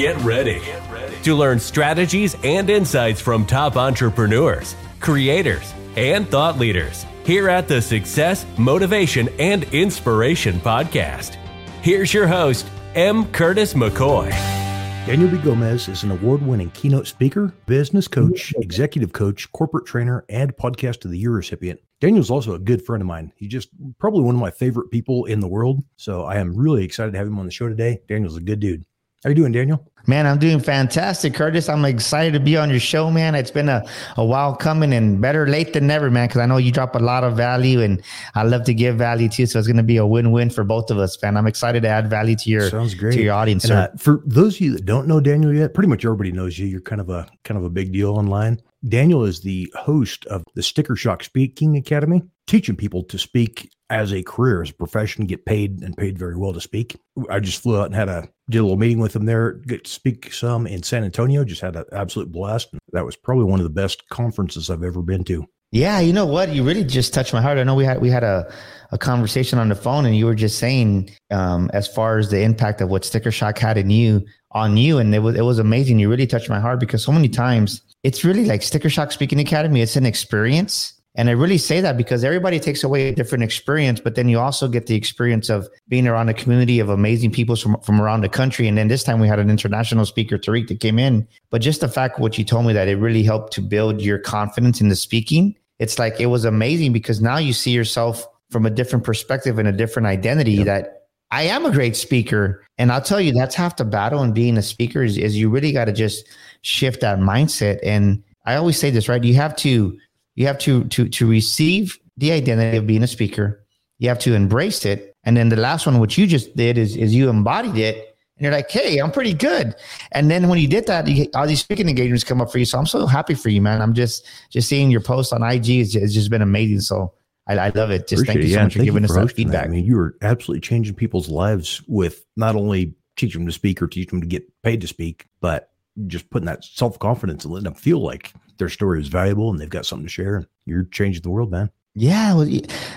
Get ready to learn strategies and insights from top entrepreneurs, creators, and thought leaders here at the Success, Motivation, and Inspiration Podcast. Here's your host, M. Curtis McCoy. Daniel B. Gomez is an award-winning keynote speaker, business coach, executive coach, corporate trainer, and Podcast of the Year recipient. Daniel's also a good friend of mine. He's just probably one of my favorite people in the world. So I am really excited to have him on the show today. Daniel's a good dude. How are you doing, Daniel? Man, I'm doing fantastic, Curtis. I'm excited to be on your show, man. It's been a while coming, and better late than never, man, because I know you drop a lot of value, and I love to give value too. So it's going to be a win-win for both of us, man. I'm excited to add value to your audience. And, for those of you that don't know Daniel yet, pretty much everybody knows you. You're kind of a big deal online. Daniel is the host of the Sticker Shock Speaking Academy, teaching people to speak as a career, as a profession, get paid and paid very well to speak. I just flew out and did a little meeting with him there, get to speak some in San Antonio, just had an absolute blast. And that was probably one of the best conferences I've ever been to. Yeah, you know what? You really just touched my heart. I know we had a conversation on the phone, and you were just saying as far as the impact of what Sticker Shock had on you, and it was amazing. You really touched my heart, because so many times it's really like Sticker Shock Speaking Academy. It's an experience. And I really say that because everybody takes away a different experience, but then you also get the experience of being around a community of amazing people from around the country. And then this time we had an international speaker, Tariq, that came in. But just the fact what you told me, that it really helped to build your confidence in the speaking. It's like it was amazing, because now you see yourself from a different perspective and a different identity. Yep. That I am a great speaker. And I'll tell you, that's half the battle in being a speaker is you really got to just shift that mindset. And I always say this, right? You have to receive the identity of being a speaker. You have to embrace it. And then the last one, which you just did, is you embodied it. And you're like, hey, I'm pretty good. And then when you did that, all these speaking engagements come up for you. So I'm so happy for you, man. I'm just seeing your post on IG. It's just been amazing. So I love it. Just thank you so much for giving us that feedback. I mean, you are absolutely changing people's lives with not only teach them to speak or teach them to get paid to speak, but just putting that self-confidence and letting them feel like their story is valuable and they've got something to share. You're changing the world, man. Yeah. Well,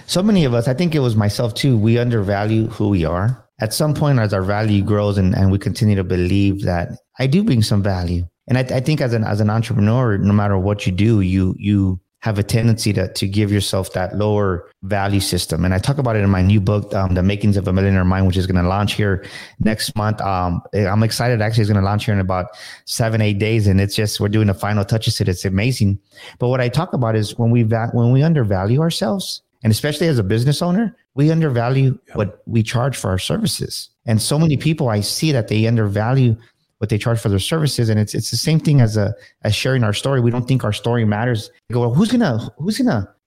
so many of us, I think it was myself too, we undervalue who we are. At some point, as our value grows and we continue to believe that I do bring some value. And I think as an entrepreneur, no matter what you do, you have a tendency to give yourself that lower value system. And I talk about it in my new book, The Makings of a Millionaire Mind, which is going to launch here next month. I'm excited. Actually, it's going to launch here in about 7-8 days. And it's just, we're doing the final touches to it. It's amazing. But what I talk about is when we undervalue ourselves, and especially as a business owner, we undervalue what we charge for our services. And so many people, I see that they undervalue what they charge for their services. And it's the same thing as sharing our story. We don't think our story matters. We go, well, who's gonna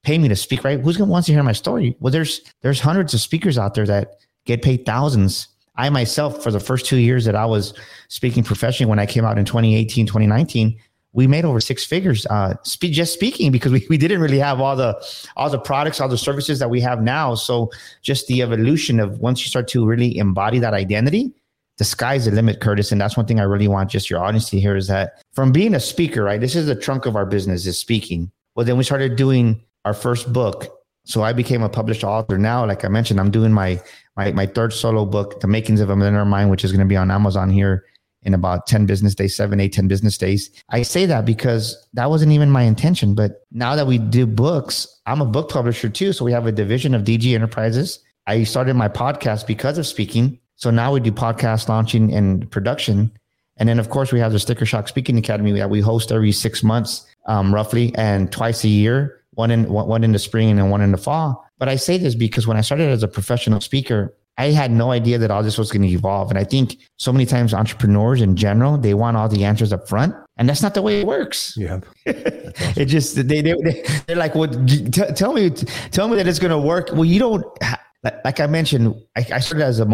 pay me to speak, right? Who's gonna want to hear my story? Well, there's hundreds of speakers out there that get paid thousands. I myself, for the first 2 years that I was speaking professionally, when I came out in 2018, 2019, we made over six figures just speaking, because we didn't really have all the products, all the services that we have now. So just the evolution of once you start to really embody that identity, the sky's the limit, Curtis. And that's one thing I really want just your audience to hear, is that from being a speaker, right? This is the trunk of our business, is speaking. Well, then we started doing our first book. So I became a published author. Now, like I mentioned, I'm doing my third solo book, The Makings of a Millionaire Mind, which is going to be on Amazon here in about 10 business days, 10 business days. I say that because that wasn't even my intention. But now that we do books, I'm a book publisher too. So we have a division of DG Enterprises. I started my podcast because of speaking. So now we do podcast launching and production. And then, of course, we have the Sticker Shock Speaking Academy that we host every 6 months, roughly, and twice a year, one in the spring and then one in the fall. But I say this because when I started as a professional speaker, I had no idea that all this was going to evolve. And I think so many times entrepreneurs in general, they want all the answers up front. And that's not the way it works. Yeah. It just, they're like, well, tell me that it's going to work. Well, you don't... Like I mentioned, I started as I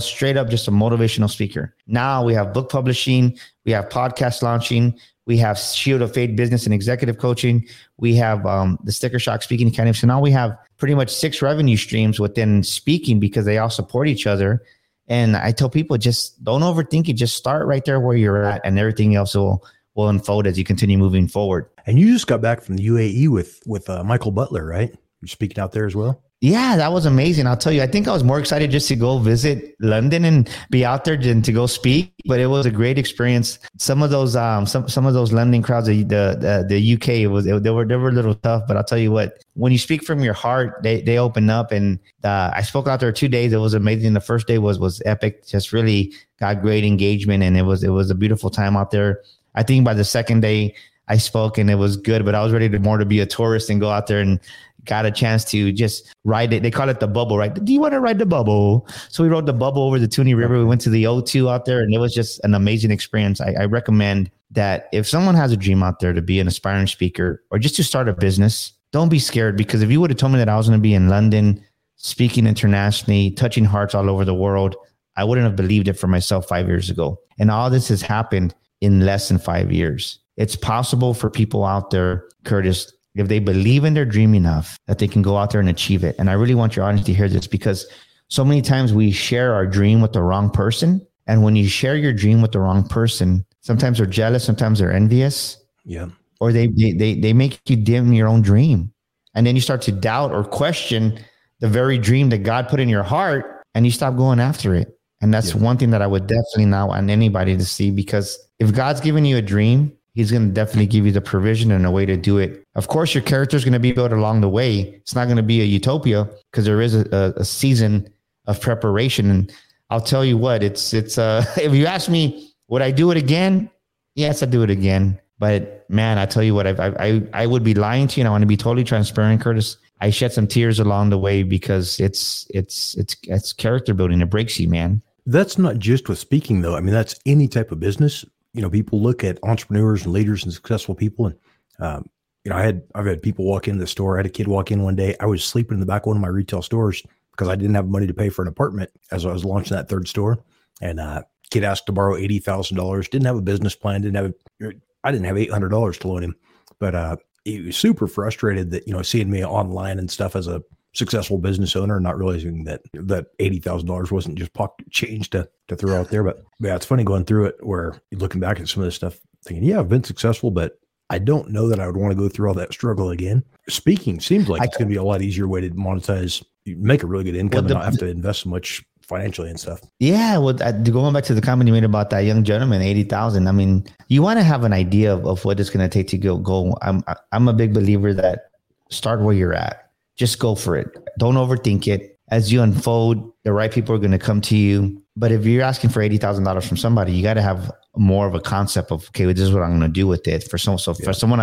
was straight up just a motivational speaker. Now we have book publishing, we have podcast launching, we have Shield of Faith Business and Executive Coaching, we have the Sticker Shock Speaking Academy. So now we have pretty much 6 revenue streams within speaking, because they all support each other. And I tell people, just don't overthink it. Just start right there where you're at, and everything else will unfold as you continue moving forward. And you just got back from the UAE with Michael Butler, right? You're speaking out there as well? Yeah, that was amazing. I'll tell you, I think I was more excited just to go visit London and be out there than to go speak. But it was a great experience. Some of those some of those London crowds, the UK, they were a little tough. But I'll tell you what, when you speak from your heart, they open up. And I spoke out there 2 days. It was amazing. The first day was epic. Just really got great engagement, and it was a beautiful time out there. I think by the second day I spoke and it was good, but I was ready to be a tourist and go out there and got a chance to just ride it. They call it the bubble, right? Do you want to ride the bubble? So we rode the bubble over the Tooney River. We went to the O2 out there, and it was just an amazing experience. I recommend that if someone has a dream out there to be an aspiring speaker or just to start a business, don't be scared, because if you would have told me that I was going to be in London, speaking internationally, touching hearts all over the world, I wouldn't have believed it for myself 5 years ago. And all this has happened in less than 5 years. It's possible for people out there, Curtis, if they believe in their dream enough, that they can go out there and achieve it. And I really want your audience to hear this, because so many times we share our dream with the wrong person. And when you share your dream with the wrong person, sometimes they're jealous, sometimes they're envious. Yeah. Or they make you dim your own dream. And then you start to doubt or question the very dream that God put in your heart, and you stop going after it. And that's one thing that I would definitely not want anybody to see, because if God's given you a dream, He's going to definitely give you the provision and a way to do it. Of course, your character is going to be built along the way. It's not going to be a utopia, because there is a season of preparation. And I'll tell you what, it's if you ask me, would I do it again? Yes, I'd do it again. But man, I tell you what, I would be lying to you, and I want to be totally transparent, Curtis. I shed some tears along the way, because it's character building. It breaks you, man. That's not just with speaking, though. I mean, that's any type of business. You know, people look at entrepreneurs and leaders and successful people. And, you know, I've had people walk into the store. I had a kid walk in one day. I was sleeping in the back of one of my retail stores because I didn't have money to pay for an apartment as I was launching that third store. And kid asked to borrow $80,000. Didn't have a business plan. I didn't have $800 to loan him, but he was super frustrated that, you know, seeing me online and stuff as a successful business owner, not realizing that $80,000 wasn't just pocket change to throw out there. But yeah, it's funny going through it, where you're looking back at some of this stuff thinking, yeah, I've been successful, but I don't know that I would want to go through all that struggle again. Speaking seems like it's going to be a lot easier way to monetize. You make a really good income and not have to invest so much financially and stuff. Yeah. Well, going back to the comment you made about that young gentleman, 80,000. I mean, you want to have an idea of what it's going to take to go. I'm a big believer that start where you're at. Just go for it. Don't overthink it. As you unfold, the right people are going to come to you. But if you're asking for $80,000 from somebody, you got to have more of a concept of, okay, well, this is what I'm going to do with it. For someone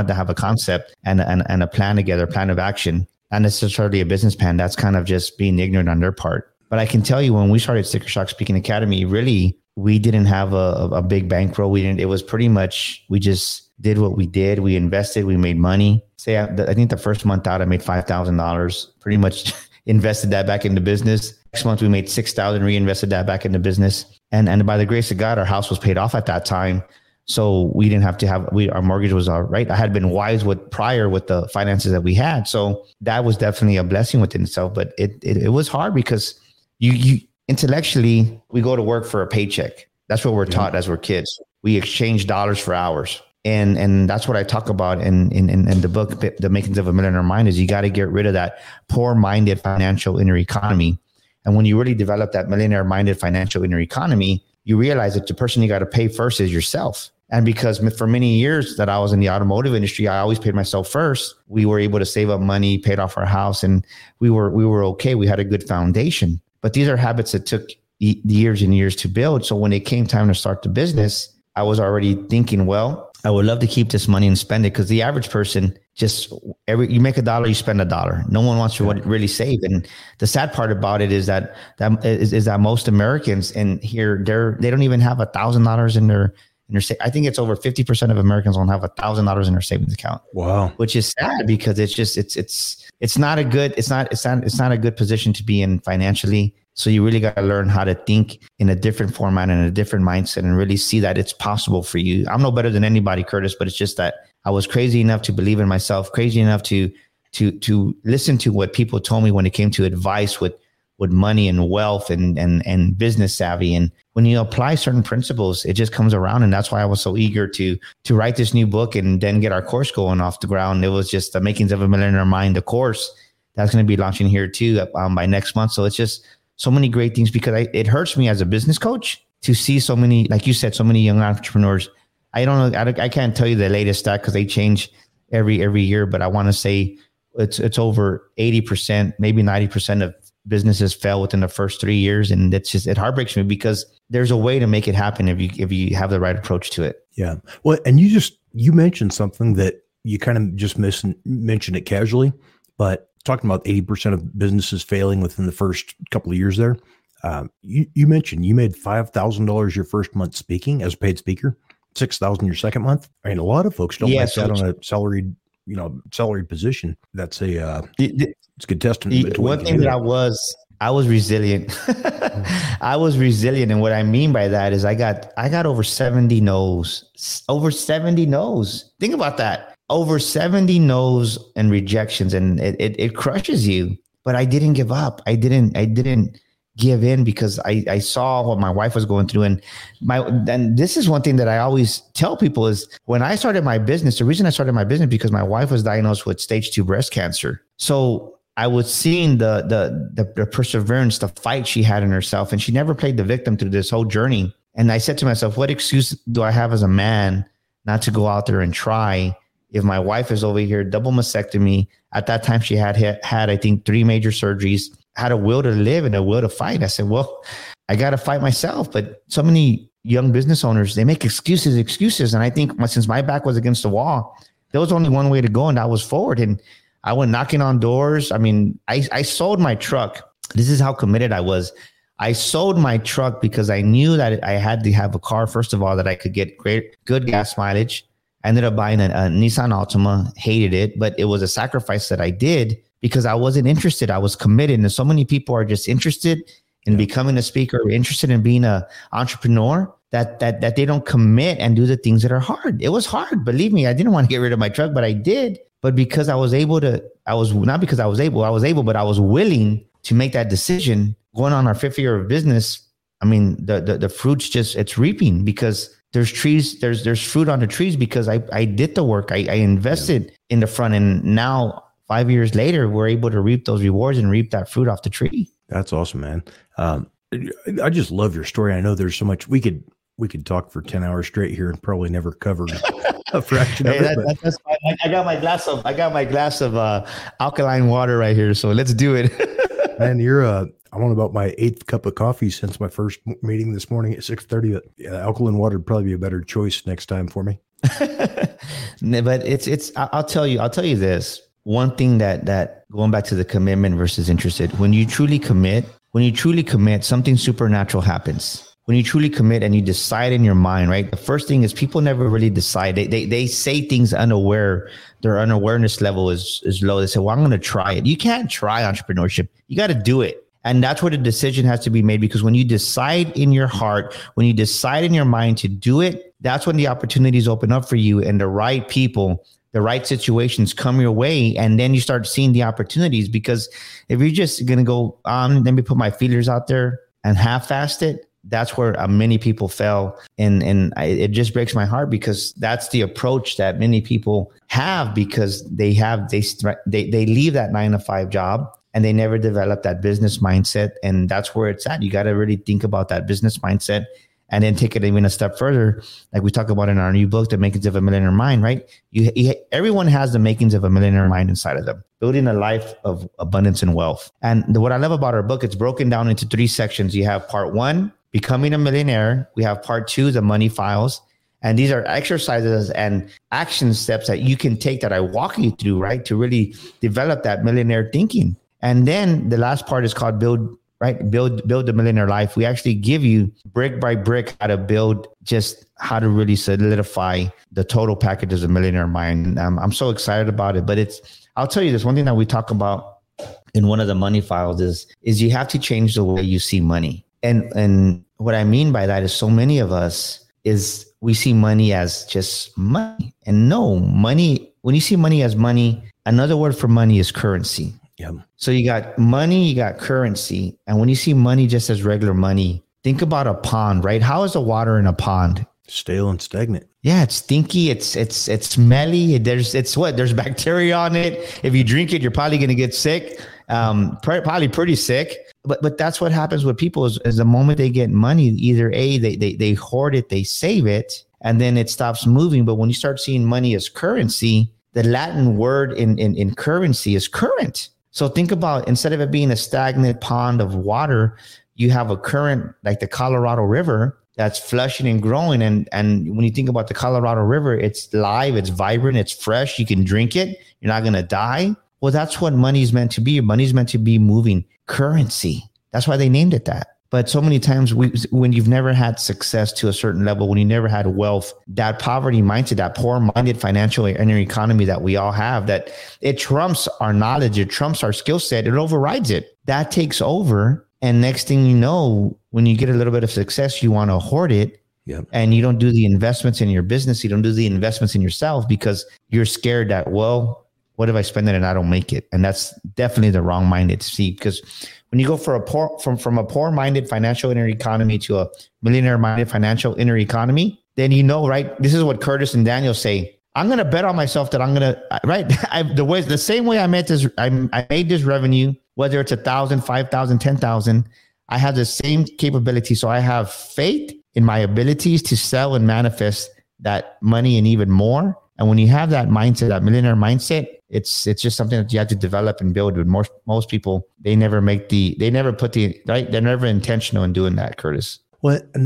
to have a concept and a plan together, plan of action, not necessarily a business plan. That's kind of just being ignorant on their part. But I can tell you, when we started Sticker Shock Speaking Academy, really, we didn't have a big bankroll. It was pretty much, we just did what we did. We invested, we made money. Say, I think the first month out, I made $5,000, pretty much invested that back into business. Next month, we made $6,000, reinvested that back into business. And by the grace of God, our house was paid off at that time. So we didn't have to our mortgage was all right. I had been wise prior with the finances that we had. So that was definitely a blessing within itself, but it was hard, because you intellectually, we go to work for a paycheck. That's what we're taught as we're kids. We exchange dollars for hours. And that's what I talk about in the book, The Makings of a Millionaire Mind, is you got to get rid of that poor-minded financial inner economy. And when you really develop that millionaire-minded financial inner economy, you realize that the person you got to pay first is yourself. And because for many years that I was in the automotive industry, I always paid myself first. We were able to save up money, paid off our house, and we were okay. We had a good foundation. But these are habits that took years and years to build. So when it came time to start the business, I was already thinking, well, I would love to keep this money and spend it, because the average person you make $1, you spend $1. No one wants to really save. And the sad part about it is that most Americans in here, they don't even have $1,000 in their. I think it's over 50% of Americans won't have $1,000 in their savings account. Wow, which is sad, because it's just it's not a good position to be in financially. So you really got to learn how to think in a different format and a different mindset, and really see that it's possible for you. I'm no better than anybody, Curtis, but it's just that I was crazy enough to believe in myself, crazy enough to listen to what people told me when it came to advice with money and wealth and business savvy. And when you apply certain principles, it just comes around. And that's why I was so eager to write this new book and then get our course going off the ground. It was just The Makings of a Millionaire Mind, the course. That's going to be launching here too by next month. So it's just so many great things, because it hurts me as a business coach to see so many, like you said, so many young entrepreneurs. I don't know. I can't tell you the latest stat because they change every year, but I want to say it's over 80%, maybe 90% of businesses fail within the first 3 years. And it's just, it heartbreaks me, because there's a way to make it happen if you have the right approach to it. Yeah. Well, and you mentioned something that you kind of just mentioned it casually, but talking about 80% of businesses failing within the first couple of years there. You mentioned you made $5,000 your first month speaking as a paid speaker, $6,000 your second month. I mean, a lot of folks don't like that on a salaried position. That's a it's a good testament. One thing that I was resilient. I was resilient, and what I mean by that is I got over 70 no's. Over 70 no's. Think about that. Over 70 no's and rejections, and it crushes you. But I didn't give up. I didn't give in, because I saw what my wife was going through. And this is one thing that I always tell people is when I started my business, the reason I started my business, because my wife was diagnosed with stage 2 breast cancer. So I was seeing the perseverance, the fight she had in herself, and she never played the victim through this whole journey. And I said to myself, what excuse do I have as a man not to go out there and try? If my wife is over here, double mastectomy. At that time, she had I think 3 major surgeries, had a will to live and a will to fight. I said, well, I got to fight myself. But so many young business owners, they make excuses. And I think since my back was against the wall, there was only one way to go, and that was forward. And I went knocking on doors. I mean, I sold my truck. This is how committed I was. I sold my truck because I knew that I had to have a car, first of all, that I could get good gas mileage. I ended up buying a Nissan Altima, hated it, but it was a sacrifice that I did because I wasn't interested. I was committed. And so many people are just interested in becoming a speaker, interested in being an entrepreneur, that they don't commit and do the things that are hard. It was hard. Believe me, I didn't want to get rid of my truck, but I did. But because I was able to, I was able, but I was willing to make that decision. Going on our 5th year of business, I mean, the fruits just, it's reaping, because there's trees, there's fruit on the trees, because I did the work. I invested in the front, and now 5 years later, we're able to reap those rewards and reap that fruit off the tree. That's awesome, man. I just love your story. I know there's so much we could talk for 10 hours straight here and probably never cover a fraction of it. That's fine. I got my glass of alkaline water right here. So let's do it. And you're I'm on about my 8th cup of coffee since my first meeting this morning at 6:30. Alkaline water would probably be a better choice next time for me. But it's. I'll tell you this. One thing that going back to the commitment versus interested. When you truly commit, something supernatural happens. When you truly commit and you decide in your mind, right? The first thing is people never really decide. They say things unaware. Their unawareness level is low. They say, "Well, I'm going to try it." You can't try entrepreneurship. You got to do it. And that's where the decision has to be made, because when you decide in your heart, when you decide in your mind to do it, that's when the opportunities open up for you, and the right people, the right situations come your way. And then you start seeing the opportunities, because if you're just going to go, let me put my feelers out there and half-assed it, that's where many people fail. And it just breaks my heart, because that's the approach that many people have, because they leave that 9-to-5 job. And they never develop that business mindset. And that's where it's at. You got to really think about that business mindset and then take it even a step further. Like we talk about in our new book, The Makings of a Millionaire Mind, right? Everyone has the makings of a millionaire mind inside of them, building a life of abundance and wealth. And what I love about our book, it's broken down into 3 sections. You have part 1, becoming a millionaire. We have part 2, the money files. And these are exercises and action steps that you can take that I walk you through, right? To really develop that millionaire thinking. And then the last part is called build, right? Build the millionaire life. We actually give you brick by brick how to build, just how to really solidify the total package as a millionaire mind. I'm so excited about it, but I'll tell you this, one thing that we talk about in one of the money files is you have to change the way you see money. And what I mean by that is so many of us is we see money as just money, and no money. When you see money as money, another word for money is currency. So you got money, you got currency. And when you see money just as regular money, think about a pond, right? How is the water in a pond? stale and stagnant. Yeah, it's stinky. It's smelly. There's bacteria on it. If you drink it, you're probably going to get sick. Probably pretty sick. But that's what happens with people is the moment they get money, either A, they hoard it, they save it, and then it stops moving. But when you start seeing money as currency, the Latin word in currency is current. So think about, instead of it being a stagnant pond of water, you have a current like the Colorado River that's flushing and growing. And when you think about the Colorado River, it's live, it's vibrant, it's fresh. You can drink it. You're not going to die. Well, that's what money's meant to be. Money's meant to be moving currency. That's why they named it that. But so many times when you've never had success to a certain level, when you never had wealth, that poverty mindset, that poor minded financial and economy that we all have, that it trumps our knowledge, it trumps our skill set, it overrides it. That takes over. And next thing you know, when you get a little bit of success, you want to hoard it. Yep. And you don't do the investments in your business. You don't do the investments in yourself because you're scared that, well, what if I spend it and I don't make it? And that's definitely the wrong minded to see, because when you go from a poor minded financial inner economy to a millionaire minded financial inner economy, then you know, right? This is what Curtis and Daniel say. I'm going to bet on myself that I'm going to, right? I made this revenue, whether it's 1,000, 5,000, 10,000, I have the same capability. So I have faith in my abilities to sell and manifest that money and even more. And when you have that mindset, that millionaire mindset, it's just something that you have to develop and build with. Most people, they're never intentional in doing that, Curtis. Well, and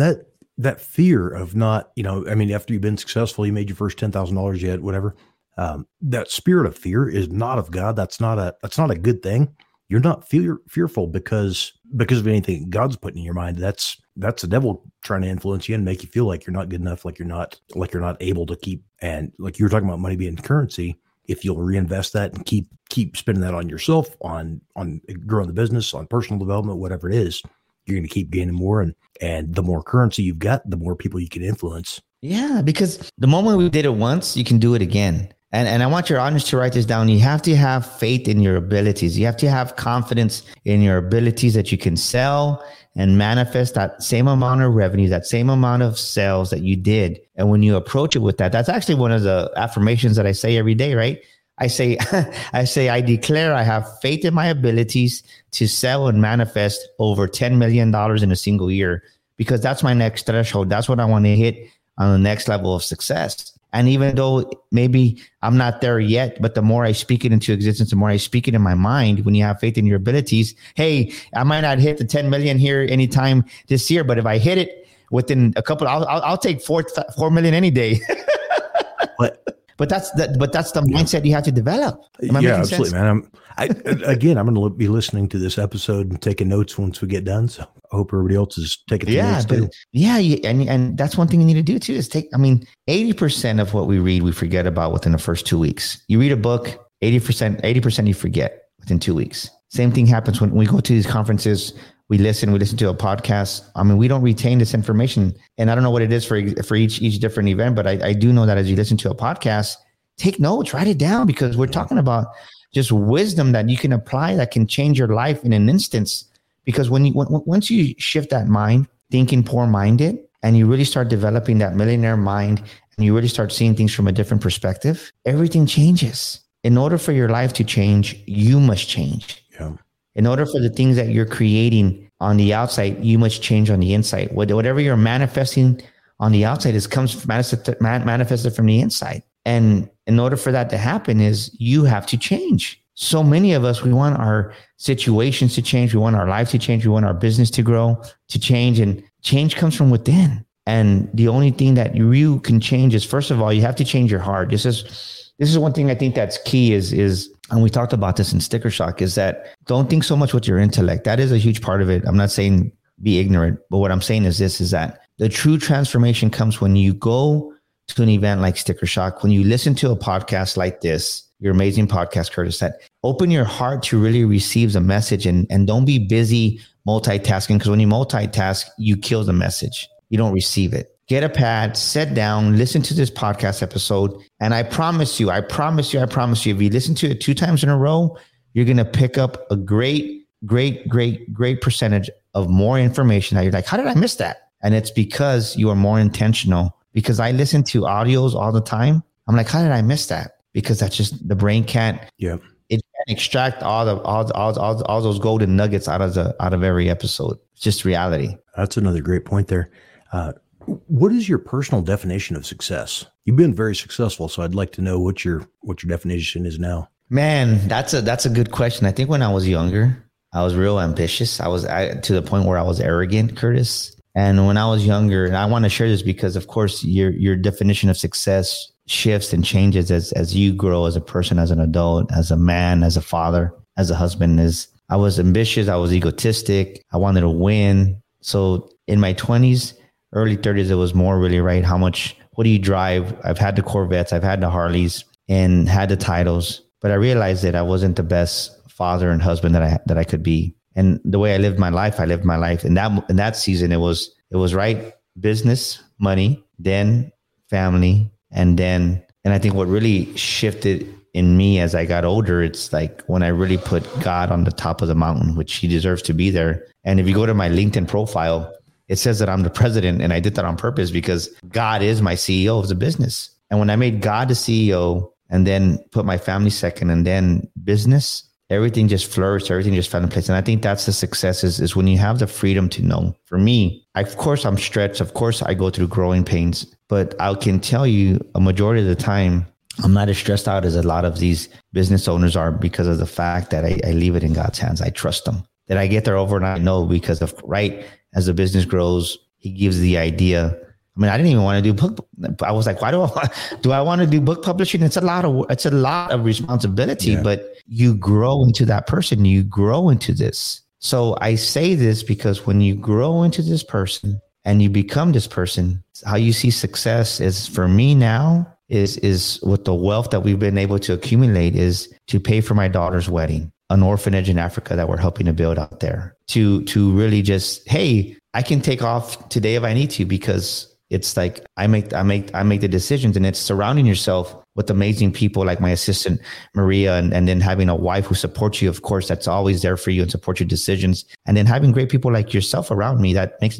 that fear of not, after you've been successful, you made your first $10,000 yet, whatever. That spirit of fear is not of God. That's not a good thing. You're not fearful because of anything God's putting in your mind. That's the devil trying to influence you and make you feel like you're not good enough, like you're not able to keep. And like you were talking about money being currency, if you'll reinvest that and keep spending that on yourself, on growing the business, on personal development, whatever it is, you're going to keep gaining more. And the more currency you've got, the more people you can influence. Yeah, because the moment we did it once, you can do it again. And I want your audience to write this down. You have to have faith in your abilities. You have to have confidence in your abilities that you can sell and manifest that same amount of revenue, that same amount of sales that you did. And when you approach it with that, that's actually one of the affirmations that I say every day, right? I say, I declare I have faith in my abilities to sell and manifest over $10 million in a single year, because that's my next threshold. That's what I want to hit on the next level of success. And even though maybe I'm not there yet, but the more I speak it into existence, the more I speak it in my mind, when you have faith in your abilities, hey, I might not hit the 10 million here anytime this year, but if I hit it within a couple, I'll take 4 million any day. But that's the mindset you have to develop. Yeah, absolutely, man. I'm going to be listening to this episode and taking notes once we get done. So I hope everybody else is taking notes too. Yeah, and that's one thing you need to do too is 80% of what we read, we forget about within the first 2 weeks. You read a book, 80% you forget within 2 weeks. Same thing happens when we go to these conferences. We listen to a podcast. I mean, we don't retain this information, and I don't know what it is for each different event, but I do know that as you listen to a podcast, take notes, write it down, because we're talking about just wisdom that you can apply that can change your life in an instance. Because once you shift that mind, thinking poor minded, and you really start developing that millionaire mind, and you really start seeing things from a different perspective, everything changes. In order for your life to change, you must change. Yeah. In order for the things that you're creating on the outside, you must change on the inside. Whatever you're manifesting on the outside comes manifested from the inside. And in order for that to happen is you have to change. So many of us, we want our situations to change. We want our life to change. We want our business to grow, to change. And change comes from within. And the only thing that you can change is, first of all, you have to change your heart. This is one thing I think that's key is, and we talked about this in Sticker Shock, is that don't think so much with your intellect. That is a huge part of it. I'm not saying be ignorant, but what I'm saying is this, is that the true transformation comes when you go to an event like Sticker Shock, when you listen to a podcast like this, your amazing podcast, Curtis, that open your heart to really receive the message, and don't be busy multitasking, because when you multitask, you kill the message. You don't receive it. Get a pad, sit down, listen to this podcast episode. And I promise you, if you listen to it 2 times in a row, you're going to pick up a great percentage of more information that you're like, how did I miss that? And it's because you are more intentional because I listen to audios all the time. I'm like, how did I miss that? Because that's just the brain can't. Yeah. It can't extract all those golden nuggets out of every episode. It's just reality. That's another great point there. What is your personal definition of success? You've been very successful, so I'd like to know what your definition is now. Man, that's a good question. I think when I was younger, I was real ambitious. I was to the point where I was arrogant, Curtis. And when I was younger, and I want to share this because, of course, your definition of success shifts and changes as you grow as a person, as an adult, as a man, as a father, as a husband. I was ambitious. I was egotistic. I wanted to win. So in my 20s, early 30s, it was more really, right? What do you drive? I've had the Corvettes. I've had the Harleys and had the titles. But I realized that I wasn't the best father and husband that I could be. And the way I lived my life, And in that season, it was right business, money, then family. And I think what really shifted in me as I got older, it's like when I really put God on the top of the mountain, which he deserves to be there. And if you go to my LinkedIn profile, it says that I'm the president. And I did that on purpose because God is my CEO of the business. And when I made God the CEO, and then put my family second and then business, everything just flourished. Everything just fell in place. And I think that's the success is when you have the freedom to know. For me, of course, I'm stretched. Of course, I go through growing pains. But I can tell you a majority of the time, I'm not as stressed out as a lot of these business owners are because of the fact that I leave it in God's hands. I trust them. That I get there overnight. No, because of right as the business grows, he gives the idea. I mean, I didn't even want to do book. I was like, why do I want to do book publishing? It's a lot of responsibility, yeah. But you grow into that person. You grow into this. So I say this because when you grow into this person and you become this person, how you see success is, for me now, is with the wealth that we've been able to accumulate is to pay for my daughter's wedding, an orphanage in Africa that we're helping to build out there, to really just, hey, I can take off today if I need to, because it's like I make the decisions, and it's surrounding yourself with amazing people like my assistant, Maria, and then having a wife who supports you, of course, that's always there for you and supports your decisions. And then having great people like yourself around me, that makes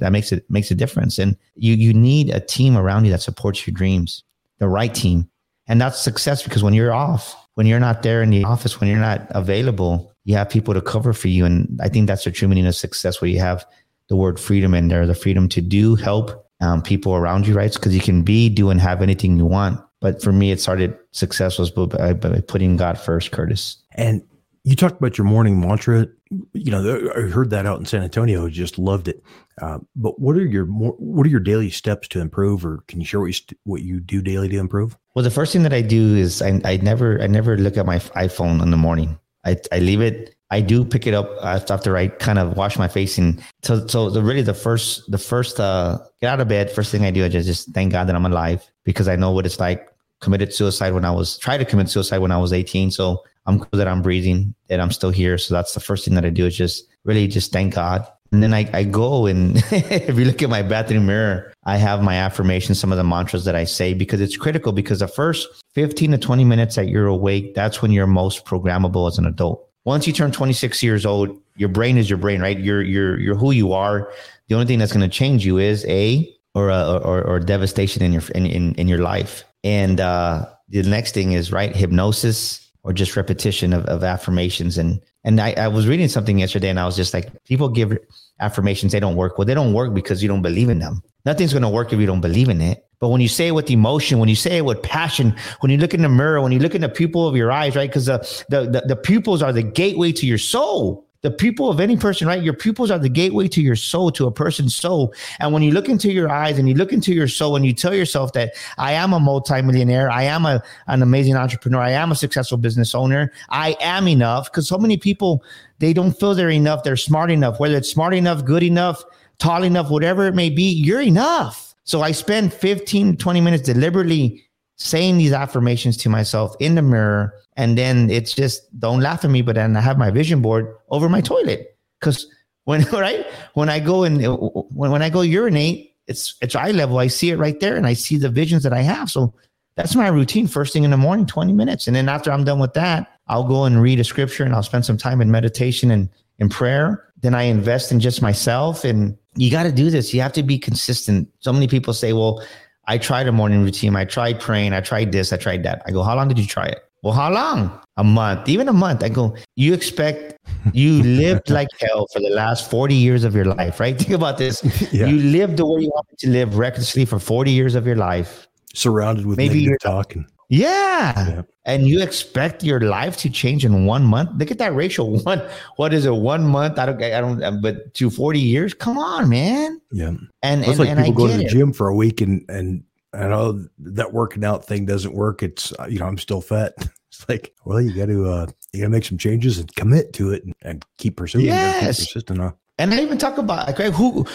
a difference. And you need a team around you that supports your dreams, the right team. And that's success, because when you're off, when you're not there in the office, when you're not available, you have people to cover for you. And I think that's the true meaning of success, where you have the word freedom in there, the freedom to do, help, people around you, right? Because you can be, do, and have anything you want. But for me, it started, success was by putting God first, Curtis. And you talked about your morning mantra. You know, I heard that out in San Antonio. Just loved it. But what are your daily steps to improve, or can you share what you do daily to improve? Well, the first thing that I do is I never look at my iPhone in the morning. I leave it. I do pick it up after I kind of wash my face, and so the first get out of bed. First thing I do, I just thank God that I'm alive, because I know what it's like. Tried to commit suicide when I was 18. So I'm glad that I'm breathing, that I'm still here. So that's the first thing that I do, is just really just thank God. And then I go, and if you look at my bathroom mirror, I have my affirmations, some of the mantras that I say, because it's critical, because the first 15 to 20 minutes that you're awake, that's when you're most programmable as an adult. Once you turn 26 years old, your brain is your brain, right? You're who you are. The only thing that's going to change you is or devastation in your life. And the next thing is, right, hypnosis, or just repetition of affirmations. And I was reading something yesterday, and I was just like, people give affirmations, they don't work. Well, they don't work because you don't believe in them. Nothing's going to work if you don't believe in it. But when you say it with emotion, when you say it with passion, when you look in the mirror, when you look in the pupil of your eyes, right? Because the pupils are the gateway to your soul. The pupil of any person, right? Your pupils are the gateway to your soul, to a person's soul. And when you look into your eyes and you look into your soul and you tell yourself that I am a multimillionaire, I am an amazing entrepreneur, I am a successful business owner, I am enough. Because so many people, they don't feel they're enough. They're smart enough, whether it's smart enough, good enough, tall enough, whatever it may be, you're enough. So I spend 15, 20 minutes deliberately saying these affirmations to myself in the mirror. And then it's just, don't laugh at me, but then I have my vision board over my toilet. Because when I go urinate, it's eye level. I see it right there, and I see the visions that I have. So that's my routine. First thing in the morning, 20 minutes. And then after I'm done with that, I'll go and read a scripture, and I'll spend some time in meditation and in prayer. Then I invest in just myself. And you got to do this. You have to be consistent. So many people say, well, I tried a morning routine. I tried praying. I tried this. I tried that. I go, how long did you try it? Well, how long? A month, even a month. I go, you lived like hell for the last 40 years of your life, right? Think about this. Yeah. You lived the way you wanted to live recklessly for 40 years of your life. Surrounded with maybe you're talking. Yeah. And you expect your life to change in 1 month. Look at that ratio. What is it? 1 month? I don't, but to 40 years. Come on, man. Yeah. And it's like people go to the gym for a week and I know that working out thing doesn't work. It's, I'm still fat. It's like, well, you gotta make some changes and commit to it and keep pursuing. Yes. Keep persistent on. And I even talk about, okay, who,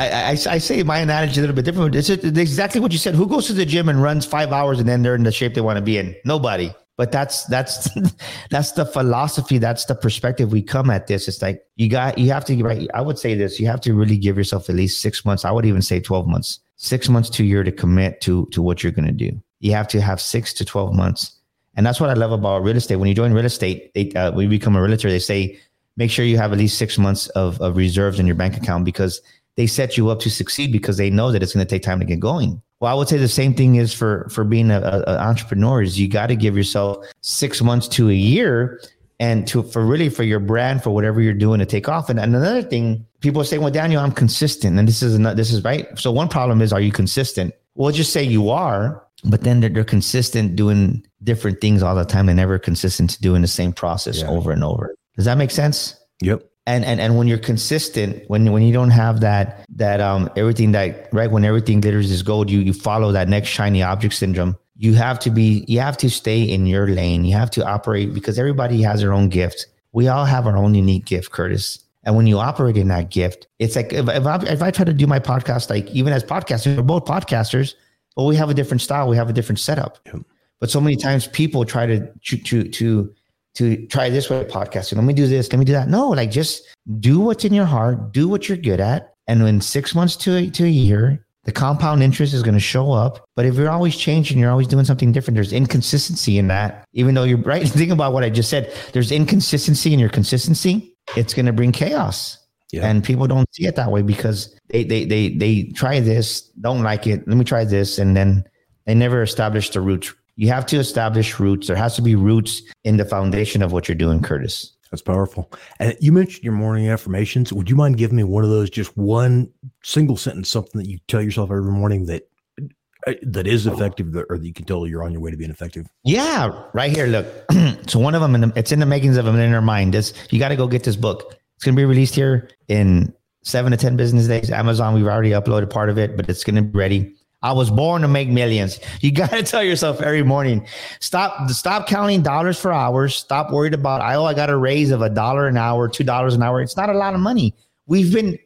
I say my analogy a little bit different. It's exactly what you said. Who goes to the gym and runs 5 hours and then they're in the shape they want to be in? Nobody. But that's that's the philosophy. That's the perspective we come at this. It's like you have to, I would say this, you have to really give yourself at least 6 months. I would even say 12 months, 6 months to a year to commit to what you're going to do. You have to have 6 to 12 months. And that's what I love about real estate. When you join real estate, when you become a realtor, they say, make sure you have at least 6 months of reserves in your bank account because they set you up to succeed because they know that it's going to take time to get going. Well, I would say the same thing is for being an entrepreneur is you got to give yourself 6 months to a year and for your brand, for whatever you're doing to take off. And another thing people say, well, Daniel, I'm consistent. And this is right. So one problem is, are you consistent? Well, just say you are, but then they're consistent doing different things all the time. They're never consistent to doing the same process over and over. Does that make sense? Yep. And when you're consistent, when you don't have that everything that right when everything glitters is gold, you follow that next shiny object syndrome. You have to stay in your lane. You have to operate because everybody has their own gift. We all have our own unique gift, Curtis. And when you operate in that gift, it's like if I try to do my podcast, like even as podcasters, we're both podcasters, but we have a different style, we have a different setup. Yep. But so many times people try to try this way podcasting. Let me do this. Let me do that. No, like just do what's in your heart. Do what you're good at. And in 6 months to a year, the compound interest is going to show up. But if you're always changing, you're always doing something different. There's inconsistency in that. Even though you're right, think about what I just said. There's inconsistency in your consistency. It's going to bring chaos. Yeah. And people don't see it that way because they try this, don't like it. Let me try this. And then they never establish the roots. You have to establish roots. There has to be roots in the foundation of what you're doing, Curtis. That's powerful. And you mentioned your morning affirmations. Would you mind giving me one of those, just one single sentence, something that you tell yourself every morning that is effective or that you can tell you're on your way to being effective? Yeah, right here. Look, so one of them, it's in The Makings of a Millionaire Mind. You got to go get this book. It's going to be released here in 7 to 10 business days. Amazon, we've already uploaded part of it, but it's going to be ready. I was born to make millions. You got to tell yourself every morning, stop counting dollars for hours. Stop worried about, I got a raise of $1 an hour, $2 an hour. It's not a lot of money. We've been,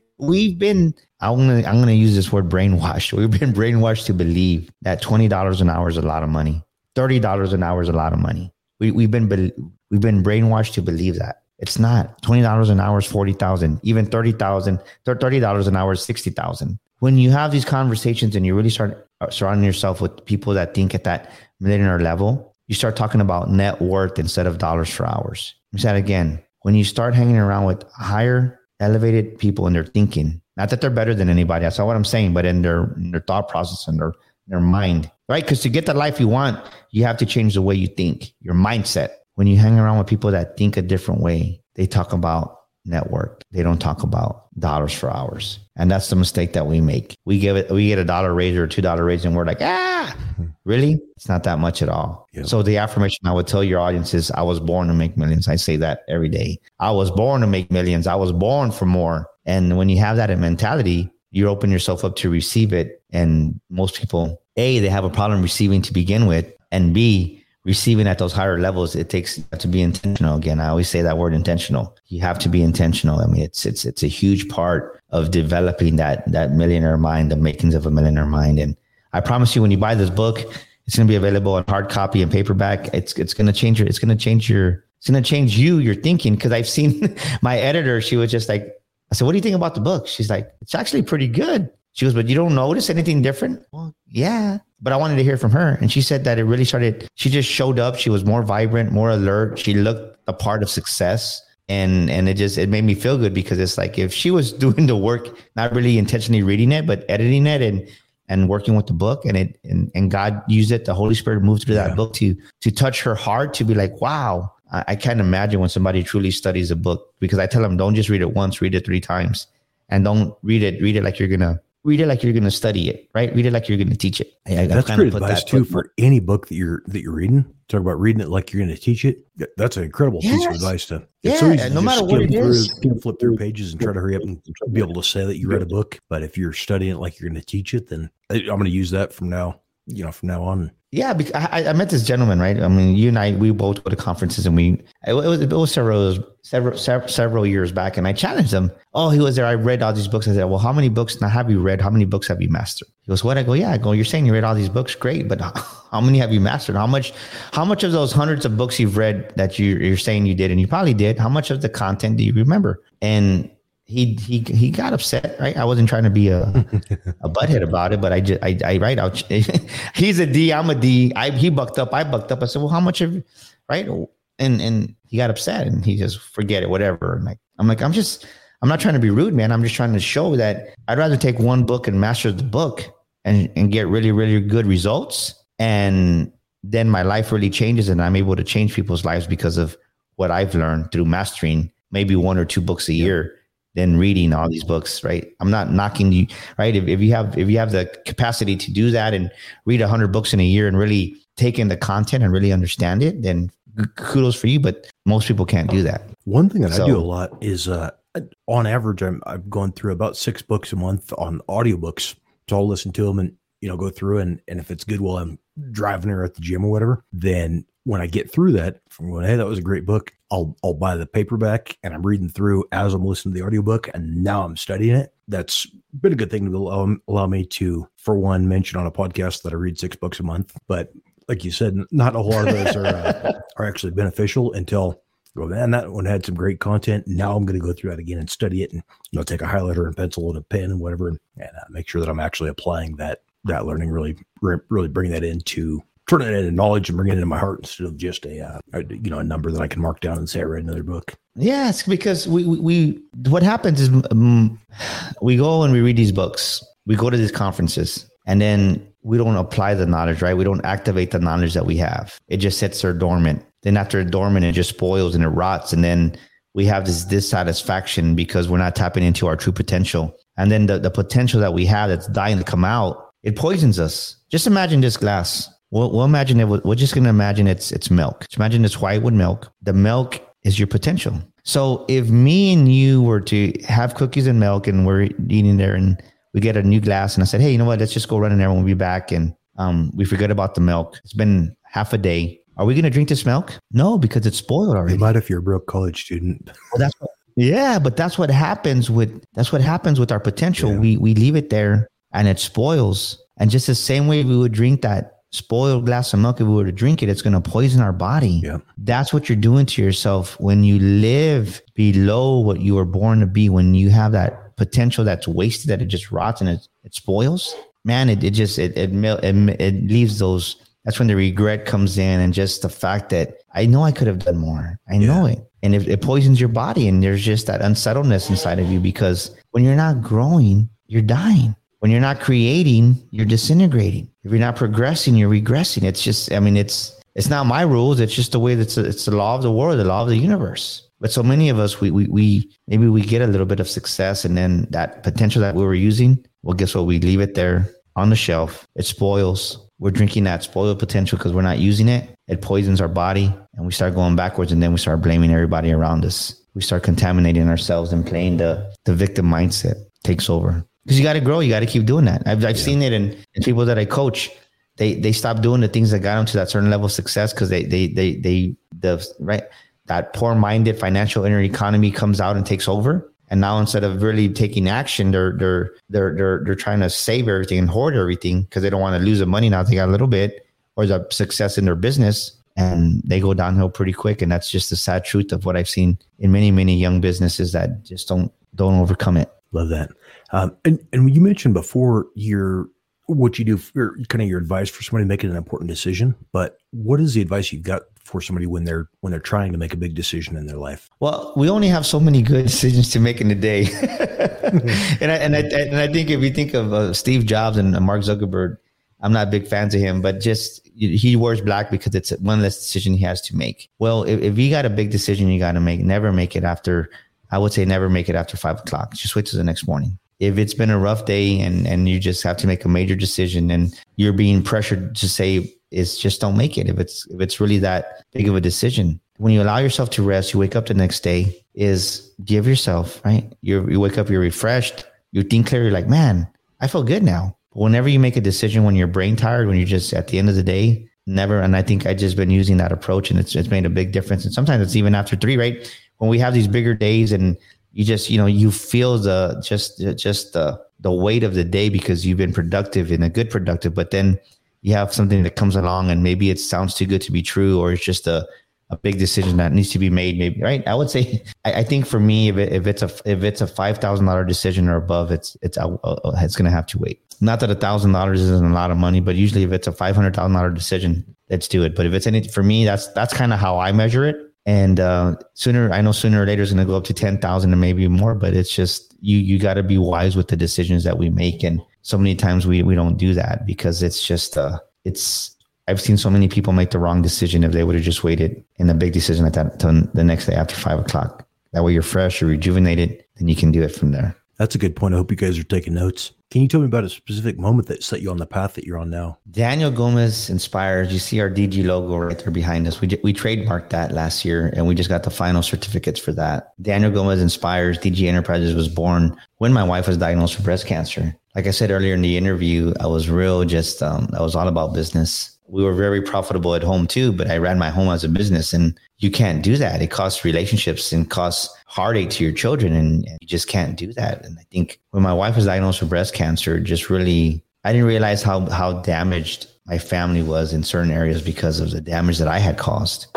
I'm going to use this word brainwashed. We've been brainwashed to believe that $20 an hour is a lot of money. $30 an hour is a lot of money. We've been brainwashed to believe that. It's not. $20 an hour is $40,000, even $30,000, $30 an hour is $60,000. When you have these conversations and you really start surrounding yourself with people that think at that millionaire level, you start talking about net worth instead of dollars for hours. I said again, when you start hanging around with higher elevated people and they're thinking, not that they're better than anybody, that's not what I'm saying, but in their thought process and their mind, right? Because to get the life you want, you have to change the way you think, your mindset. When you hang around with people that think a different way, they talk about network. They don't talk about dollars for hours. And that's the mistake that we make. We get $1 raise or $2 raise and we're like, really? It's not that much at all. Yeah. So the affirmation I would tell your audience is I was born to make millions. I say that every day. I was born to make millions. I was born for more. And when you have that mentality, you open yourself up to receive it. And most people, A, they have a problem receiving to begin with. And B, receiving at those higher levels, it takes to be intentional. Again, I always say that word intentional. You have to be intentional. I mean, it's a huge part of developing that millionaire mind, the makings of a millionaire mind. And I promise you, when you buy this book, it's going to be available in hard copy and paperback. It's going to change your thinking. Cause I've seen my editor, she was just like, I said, what do you think about the book? She's like, it's actually pretty good. She goes, but you don't notice anything different? Well, yeah, but I wanted to hear from her. And she said that it really started. She just showed up. She was more vibrant, more alert. She looked the part of success. And it made me feel good because it's like if she was doing the work, not really intentionally reading it, but editing it and and working with the book, and it and God used it. The Holy Spirit moved through that book to touch her heart, to be like, wow, I can't imagine when somebody truly studies a book, because I tell them, don't just read it once, read it 3 times, and don't read it like you're gonna study it, right? Read it like you're gonna teach it. That's great advice too for any book that you're reading. Talk about reading it like you're going to teach it. That's an incredible piece of advice. It's so easy to flip through pages and try to hurry up and be able to say that you read a book. But if you're studying it like you're going to teach it, then I'm going to use that from now on. Yeah, because I met this gentleman, right? I mean, you and I, we both go to conferences, and it was several years back, and I challenged him. Oh, he was there. I read all these books. I said, well, how many books now have you read? How many books have you mastered? He goes, what? I go, yeah. I go, you're saying you read all these books, great, but how many have you mastered? How much of those hundreds of books you've read that you're saying you did, and you probably did, how much of the content do you remember? And he got upset, right? I wasn't trying to be a butthead about it, but he's a D, I'm a D. He bucked up, I bucked up. I said, well, how much of, right? And he got upset, and he just forget it, whatever. And I'm not trying to be rude, man. I'm just trying to show that I'd rather take one book and master the book and get really, really good results. And then my life really changes, and I'm able to change people's lives because of what I've learned through mastering maybe 1 or 2 books a year. Than reading all these books, right? I'm not knocking you, right? If you have the capacity to do that and read 100 books in a year and really take in the content and really understand it, then kudos for you. But most people can't do that. One thing that I do a lot is, on average, I've gone through about 6 books a month on audiobooks. So I'll listen to them and go through, and if it's good while I'm driving or at the gym or whatever, then when I get through that, from going, hey, that was a great book, I'll buy the paperback, and I'm reading through as I'm listening to the audiobook, and now I'm studying it. That's been a good thing to allow me to, for one, mention on a podcast that I read 6 books a month. But like you said, not a whole lot of those are actually beneficial until, well, man, that one had some great content. Now I'm going to go through that again and study it, and take a highlighter and pencil and a pen and whatever, and make sure that I'm actually applying that learning, really bring that into. Turn it into knowledge and bring it into my heart instead of just a number that I can mark down and say I read another book. Yes, because we what happens is we go and we read these books, we go to these conferences, and then we don't apply the knowledge, right? We don't activate the knowledge that we have. It just sits there dormant. Then after it's dormant, it just spoils and it rots, and then we have this dissatisfaction because we're not tapping into our true potential. And then the potential that we have that's dying to come out, it poisons us. Just imagine this glass. We'll imagine it. We're just going to imagine it's milk. Just imagine it's white with milk. The milk is your potential. So if me and you were to have cookies and milk, and we're eating there, and we get a new glass, and I said, hey, you know what? Let's just go run in there when we'll be back. And we forget about the milk. It's been half a day. Are we going to drink this milk? No, because it's spoiled already. You might if you're a broke college student. Well, but that's what happens with our potential. Yeah. We leave it there and it spoils. And just the same way we would drink that spoiled glass of milk, if we were to drink it, it's going to poison our body. Yeah. That's what you're doing to yourself when you live below what you were born to be. When you have that potential that's wasted, that it just rots and it spoils, man, it leaves those. That's when the regret comes in, and just the fact that I know I could have done more. I know it. And if it poisons your body, and there's just that unsettledness inside of you, because when you're not growing, you're dying. When you're not creating, you're disintegrating. If you're not progressing, you're regressing. It's just, it's not my rules. It's just the way it's the law of the world, the law of the universe. But so many of us, we maybe we get a little bit of success, and then that potential that we were using, well, guess what? We leave it there on the shelf. It spoils. We're drinking that spoiled potential because we're not using it. It poisons our body, and we start going backwards, and then we start blaming everybody around us. We start contaminating ourselves, and playing the victim mindset takes over. Because you got to grow. You got to keep doing that. I've seen it in people that I coach. They stop doing the things that got them to that certain level of success because that poor-minded financial inner economy comes out and takes over. And now instead of really taking action, they're trying to save everything and hoard everything because they don't want to lose the money now they got a little bit, or the success in their business, and they go downhill pretty quick. And that's just the sad truth of what I've seen in many, many young businesses that just don't overcome it. Love that. And you mentioned before what you do, kind of your advice for somebody making an important decision, but what is the advice you've got for somebody when they're trying to make a big decision in their life? Well, we only have so many good decisions to make in a day. And I think if you think of Steve Jobs and Mark Zuckerberg, I'm not big fans of him, but just he wears black because it's one less decision he has to make. Well, if you got a big decision you got to make, never make it after 5 o'clock. Just wait till the next morning. If it's been a rough day and you just have to make a major decision and you're being pressured to say, it's just don't make it. If it's really that big of a decision, when you allow yourself to rest, you wake up the next day is give yourself, right? You wake up, you're refreshed, you think clearly, like, man, I feel good now. Whenever you make a decision, when you're brain tired, when you're just at the end of the day, never. And I think I just been using that approach and it's made a big difference. And sometimes it's even after 3, right? When we have these bigger days and you just, you feel the weight of the day because you've been productive and productive, but then you have something that comes along and maybe it sounds too good to be true, or it's just a big decision that needs to be made. Maybe, right. I would say, I think for me, if it's a $5,000 decision or above, it's going to have to wait. Not that $1,000 isn't a lot of money, but usually if it's a $500,000 decision, let's do it. But if it's for me, that's kind of how I measure it. And sooner or later it's going to go up to 10,000 and maybe more, but it's just, you got to be wise with the decisions that we make. And so many times we don't do that because it's just, I've seen so many people make the wrong decision if they would have just waited in a big decision like that until the next day after 5 o'clock. That way you're fresh, you're rejuvenated, and you can do it from there. That's a good point. I hope you guys are taking notes. Can you tell me about a specific moment that set you on the path that you're on now? Daniel Gomez inspires. You see our DG logo right there behind us. We trademarked that last year and we just got the final certificates for that. Daniel Gomez inspires. DG Enterprises was born when my wife was diagnosed with breast cancer. Like I said earlier in the interview, I was I was all about business. We were very profitable at home too, but I ran my home as a business and you can't do that. It costs relationships and costs heartache to your children and you just can't do that. And I think when my wife was diagnosed with breast cancer, just really, I didn't realize how damaged my family was in certain areas because of the damage that I had caused.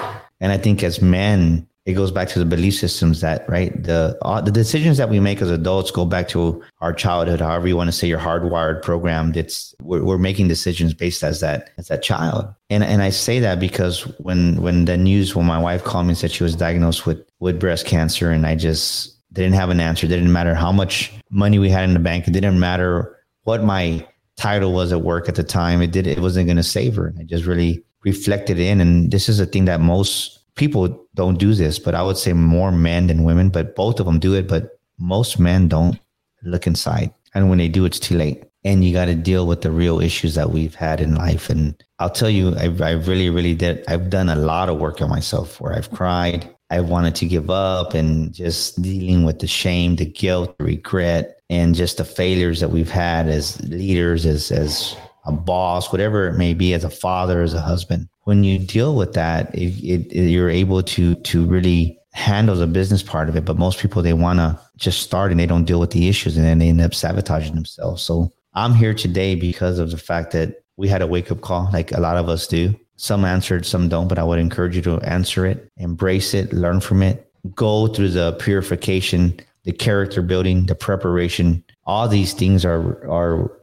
And I think as men, it goes back to the belief systems that, right, the decisions that we make as adults go back to our childhood, however you want to say, you're hardwired, programmed. We're making decisions based as that child. And I say that because when my wife called me and said she was diagnosed with breast cancer, and I just didn't have an answer. It didn't matter how much money we had in the bank. It didn't matter what my title was at work at the time. It wasn't going to save her. And I just really reflected in, and this is a thing that most people don't do this, but I would say more men than women, but both of them do it. But most men don't look inside. And when they do, it's too late. And you got to deal with the real issues that we've had in life. And I'll tell you, I really, really did. I've done a lot of work on myself where I've cried. I wanted to give up and just dealing with the shame, the guilt, the regret, and just the failures that we've had as leaders, as a boss, whatever it may be, as a father, as a husband. When you deal with that, you're able to really handle the business part of it. But most people, they want to just start and they don't deal with the issues and then they end up sabotaging themselves. So I'm here today because of the fact that we had a wake up call, like a lot of us do. Some answered, some don't, but I would encourage you to answer it, embrace it, learn from it, go through the purification, the character building, the preparation. All these things are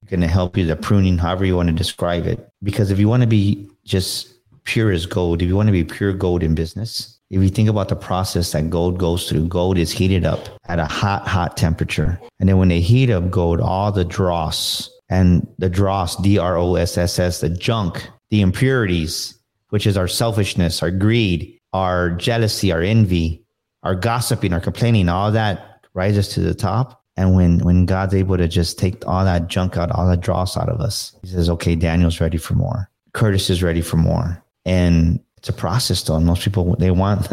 going to help you, the pruning, however you want to describe it. Because if you want to be just pure as gold, if you want to be pure gold in business, if you think about the process that gold goes through, gold is heated up at a hot, hot temperature. And then when they heat up gold, all the dross and the dross, D-R-O-S-S-S, the junk, the impurities, which is our selfishness, our greed, our jealousy, our envy, our gossiping, our complaining, all that rises to the top. And when God's able to just take all that junk out, all that dross out of us, he says, okay, Daniel's ready for more. Curtis is ready for more. And it's a process though. And most people, they want,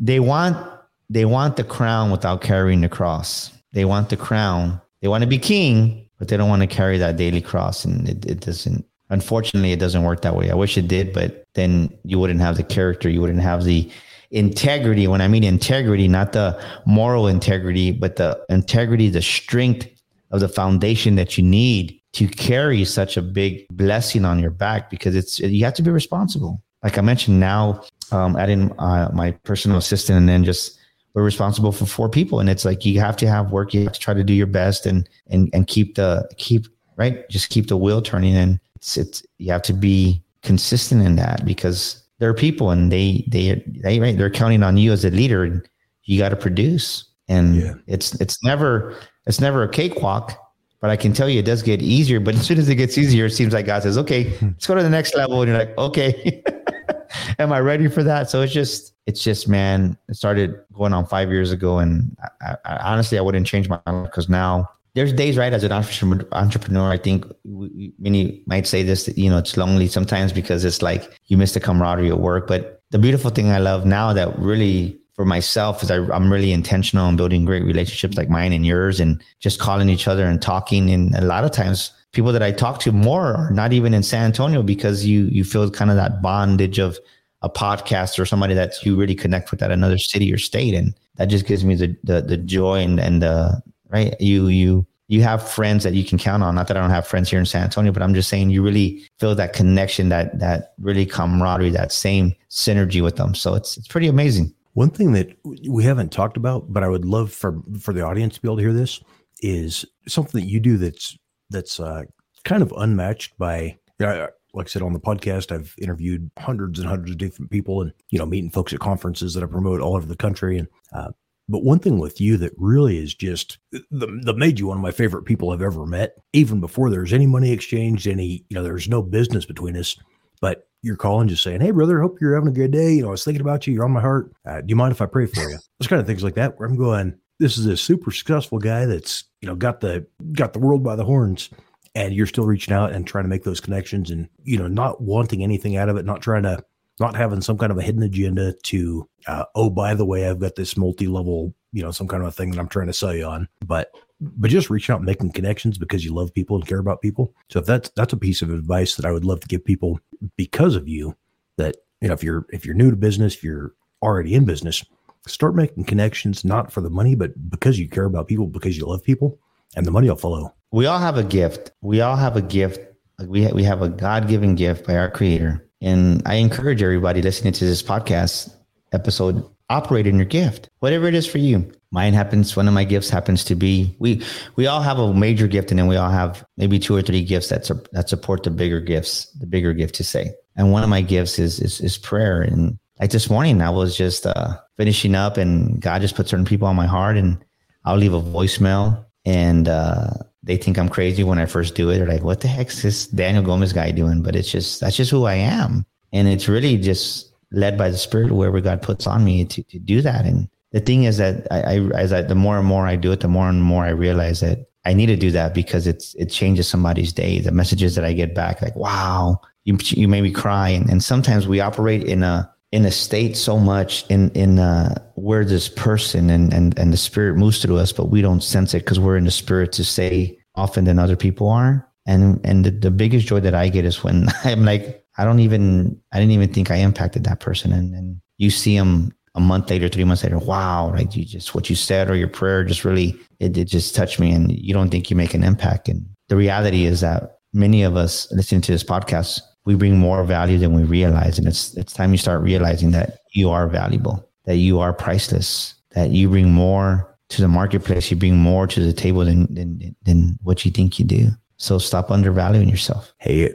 they want the crown without carrying the cross. They want the crown. They want to be king, but they don't want to carry that daily cross. And it doesn't, unfortunately, it doesn't work that way. I wish it did, but then you wouldn't have the character. You wouldn't have the integrity. When I mean integrity, not the moral integrity, but the integrity, the strength of the foundation that you need to carry such a big blessing on your back, because you have to be responsible. Like I mentioned, now adding my personal assistant, and then just we're responsible for 4 people, and it's like you have to have work. You have to try to do your best and keep right, just keep the wheel turning, and you have to be consistent in that because their people, and they're counting on you as a leader, and you got to produce. And it's never a cakewalk, but I can tell you it does get easier. But as soon as it gets easier, it seems like God says, okay, let's go to the next level. And you're like, okay, am I ready for that? So it's just, man, it started going on 5 years ago. And I honestly, I wouldn't change my life, because now there's days, right? As an entrepreneur, I think many might say this, that, you know, it's lonely sometimes, because it's like you miss the camaraderie at work. But the beautiful thing I love now that really for myself is I'm really intentional in building great relationships like mine and yours, and just calling each other and talking. And a lot of times people that I talk to more are not even in San Antonio, because you feel kind of that bondage of a podcast or somebody that you really connect with at another city or state. And that just gives me the joy and right. You have friends that you can count on. Not that I don't have friends here in San Antonio, but I'm just saying you really feel that connection, that really camaraderie, that same synergy with them. So it's pretty amazing. One thing that we haven't talked about, but I would love for the audience to be able to hear, this is something that you do that's kind of unmatched by, you know, like I said, on the podcast, I've interviewed hundreds and hundreds of different people, and, you know, meeting folks at conferences that I promote all over the country. And, but one thing with you that really is just that made you one of my favorite people I've ever met, even before there's any money exchanged, there's no business between us, but you're calling, just saying, hey brother, hope you're having a good day. You know, I was thinking about you. You're on my heart. Do you mind if I pray for you? Those kind of things like that, where I'm going, this is a super successful guy that's, you know, got the world by the horns, and you're still reaching out and trying to make those connections, and, you know, not wanting anything out of it, not having some kind of a hidden agenda to, by the way, I've got this multi-level, you know, some kind of a thing that I'm trying to sell you on, but just reaching out and making connections because you love people and care about people. So if that's a piece of advice that I would love to give people because of you, that, you know, if you're new to business, if you're already in business, start making connections, not for the money, but because you care about people, because you love people, and the money will follow. We all have a gift. We have a God-given gift by our creator. And I encourage everybody listening to this podcast episode, operate in your gift, whatever it is for you. Mine happens. One of my gifts happens to be, we all have a major gift, and then we all have maybe two or three gifts that support the bigger gift to say. And one of my gifts is prayer. And like this morning, I was just finishing up, and God just put certain people on my heart, and I'll leave a voicemail, and they think I'm crazy when I first do it. They're like, what the heck is this Daniel Gomez guy doing? But it's just, that's just who I am. And it's really just led by the Spirit, wherever God puts on me to do that. And the thing is that as I the more and more I do it, the more and more I realize that I need to do that, because it changes somebody's day. The messages that I get back, like, wow, you made me cry. And sometimes we operate in a state so much in we're this person and the Spirit moves through us, but we don't sense it because we're in the Spirit to say often than other people are. And the biggest joy that I get is when I'm like, I didn't even think I impacted that person. And you see them a month later, 3 months later, wow, like what you said or your prayer just really, it just touched me, and you don't think you make an impact. And the reality is that many of us listening to this podcast, we bring more value than we realize. And it's time you start realizing that you are valuable, that you are priceless, that you bring more to the marketplace, you bring more to the table than what you think you do. So stop undervaluing yourself. Hey,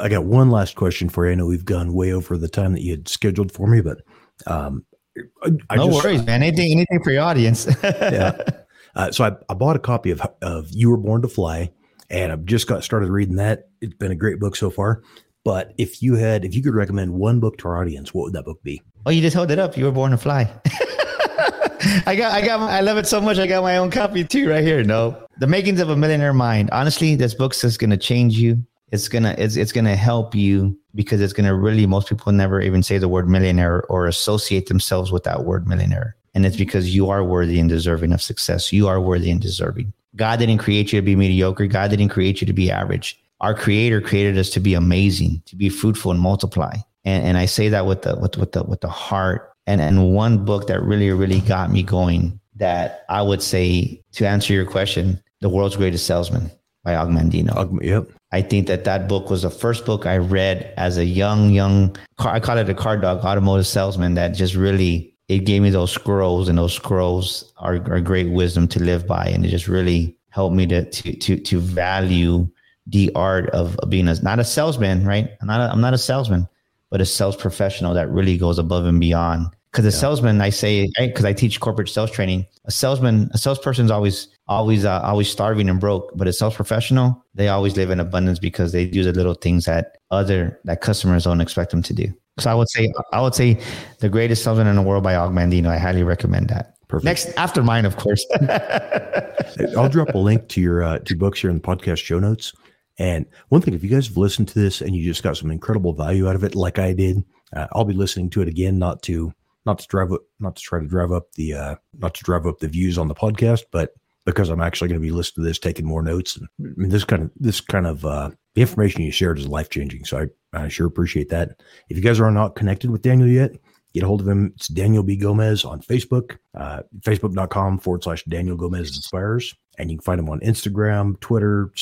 I got one last question for you. I know we've gone way over the time that you had scheduled for me, but worries, man. Anything for your audience. Yeah. So I bought a copy of You Were Born to Fly, and I've just got started reading that. It's been a great book so far. But if you could recommend one book to our audience, what would that book be? Oh, you just held it up. You Were Born to Fly. I love it so much. I got my own copy too, right here. No, The Makings of a Millionaire Mind. Honestly, this book's just going to change you. It's going to help you, because it's going to really, most people never even say the word millionaire or associate themselves with that word millionaire. And it's because you are worthy and deserving of success. You are worthy and deserving. God didn't create you to be mediocre. God didn't create you to be average. Our Creator created us to be amazing, to be fruitful and multiply. And I say that with the heart. And one book that really, really got me going, that I would say, to answer your question, The World's Greatest Salesman by Og Mandino. Yep. I think that book was the first book I read as a young, I call it a car dog, automotive salesman, that just really, it gave me those scrolls, and those scrolls are great wisdom to live by. And it just really helped me to value the art of being not a salesman, right? I'm not a salesman, but a sales professional that really goes above and beyond. Because a salesman, I say, because I teach corporate sales training, a salesperson's always starving and broke, but a sales professional, they always live in abundance because they do the little things that customers don't expect them to do. So I would say The Greatest Salesman in the World by Og Mandino. I highly recommend that. Perfect. Next after mine, of course. I'll drop a link to your two books here in the podcast show notes. And one thing, if you guys have listened to this and you just got some incredible value out of it, like I did, I'll be listening to it again, not to drive up the views on the podcast, but because I'm actually going to be listening to this, taking more notes. And I mean, this kind of the information you shared is life changing. So I sure appreciate that. If you guys are not connected with Daniel yet, get a hold of him. It's Daniel B. Gomez on Facebook, facebook.com/Daniel Gomez Inspires. And you can find him on Instagram, Twitter,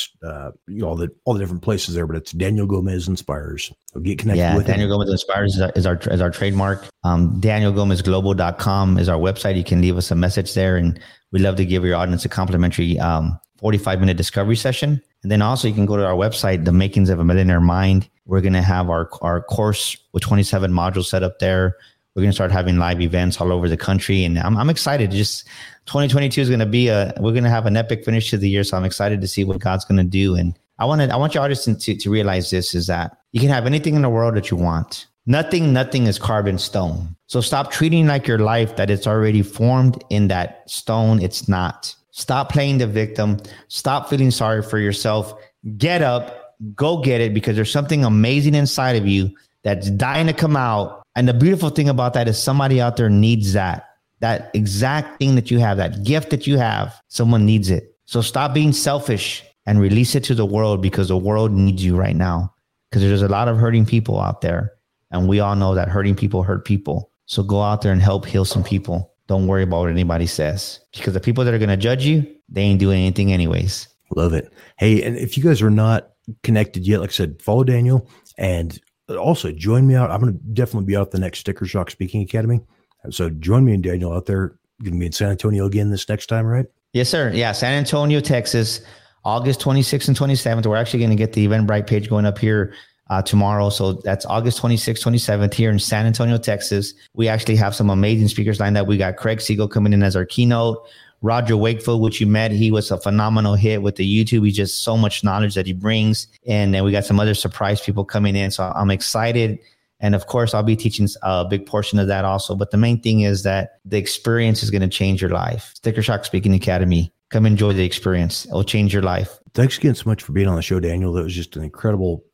all the different places there, but it's Daniel Gomez Inspires. So get connected with Daniel him. Gomez Inspires is our trademark. DanielGomezGlobal.com is our website. You can leave us a message there, and we love to give your audience a complimentary 45-minute discovery session. And then also you can go to our website, The Makings of a Millionaire Mind. We're going to have our course with 27 modules set up there. We're going to start having live events all over the country. And I'm excited. Just 2022 is going to be we're going to have an epic finish to the year. So I'm excited to see what God's going to do. And I want your audience to realize this is that you can have anything in the world that you want. Nothing is carved in stone. So stop treating like your life that it's already formed in that stone. It's not. Stop playing the victim. Stop feeling sorry for yourself. Get up, go get it, because there's something amazing inside of you that's dying to come out. And the beautiful thing about that is somebody out there needs that exact thing that you have, that gift that you have. Someone needs it. So stop being selfish and release it to the world, because the world needs you right now, because there's a lot of hurting people out there. And we all know that hurting people hurt people. So go out there and help heal some people. Don't worry about what anybody says, because the people that are going to judge you, they ain't doing anything anyways. Love it. Hey, and if you guys are not connected yet, like I said, follow Daniel and also join me out. I'm going to definitely be out the next Sticker Shock Speaking Academy. So join me and Daniel out there. Going to be in San Antonio again this next time, right? Yes, sir. Yeah. San Antonio, Texas, August 26th and 27th. We're actually going to get the Eventbrite page going up here tomorrow. So that's August 26th, 27th here in San Antonio, Texas. We actually have some amazing speakers lined up. We got Craig Siegel coming in as our keynote. Roger Wakefield, which you met, he was a phenomenal hit with the YouTube. He's just so much knowledge that he brings. And then we got some other surprise people coming in. So I'm excited. And of course, I'll be teaching a big portion of that also. But the main thing is that the experience is going to change your life. Sticker Shock Speaking Academy. Come enjoy the experience. It'll change your life. Thanks again so much for being on the show, Daniel. That was just an incredible,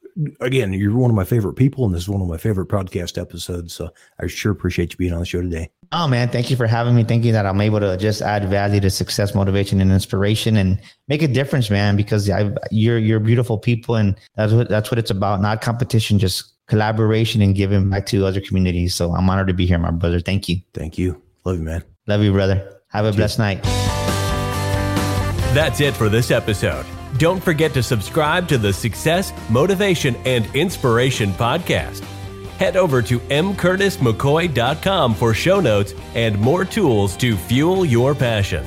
again, you're one of my favorite people, and this is one of my favorite podcast episodes. So I sure appreciate you being on the show today. Oh, man, thank you for having me. Thank you that I'm able to just add value to success, motivation, and inspiration, and make a difference, man, because you're beautiful people, and that's what it's about. Not competition, just collaboration and giving back to other communities. So I'm honored to be here, my brother. Thank you. Thank you. Love you, man. Love you, brother. Have a blessed night. That's it for this episode. Don't forget to subscribe to the Success, Motivation, and Inspiration podcast. Head over to mcurtismccoy.com for show notes and more tools to fuel your passion.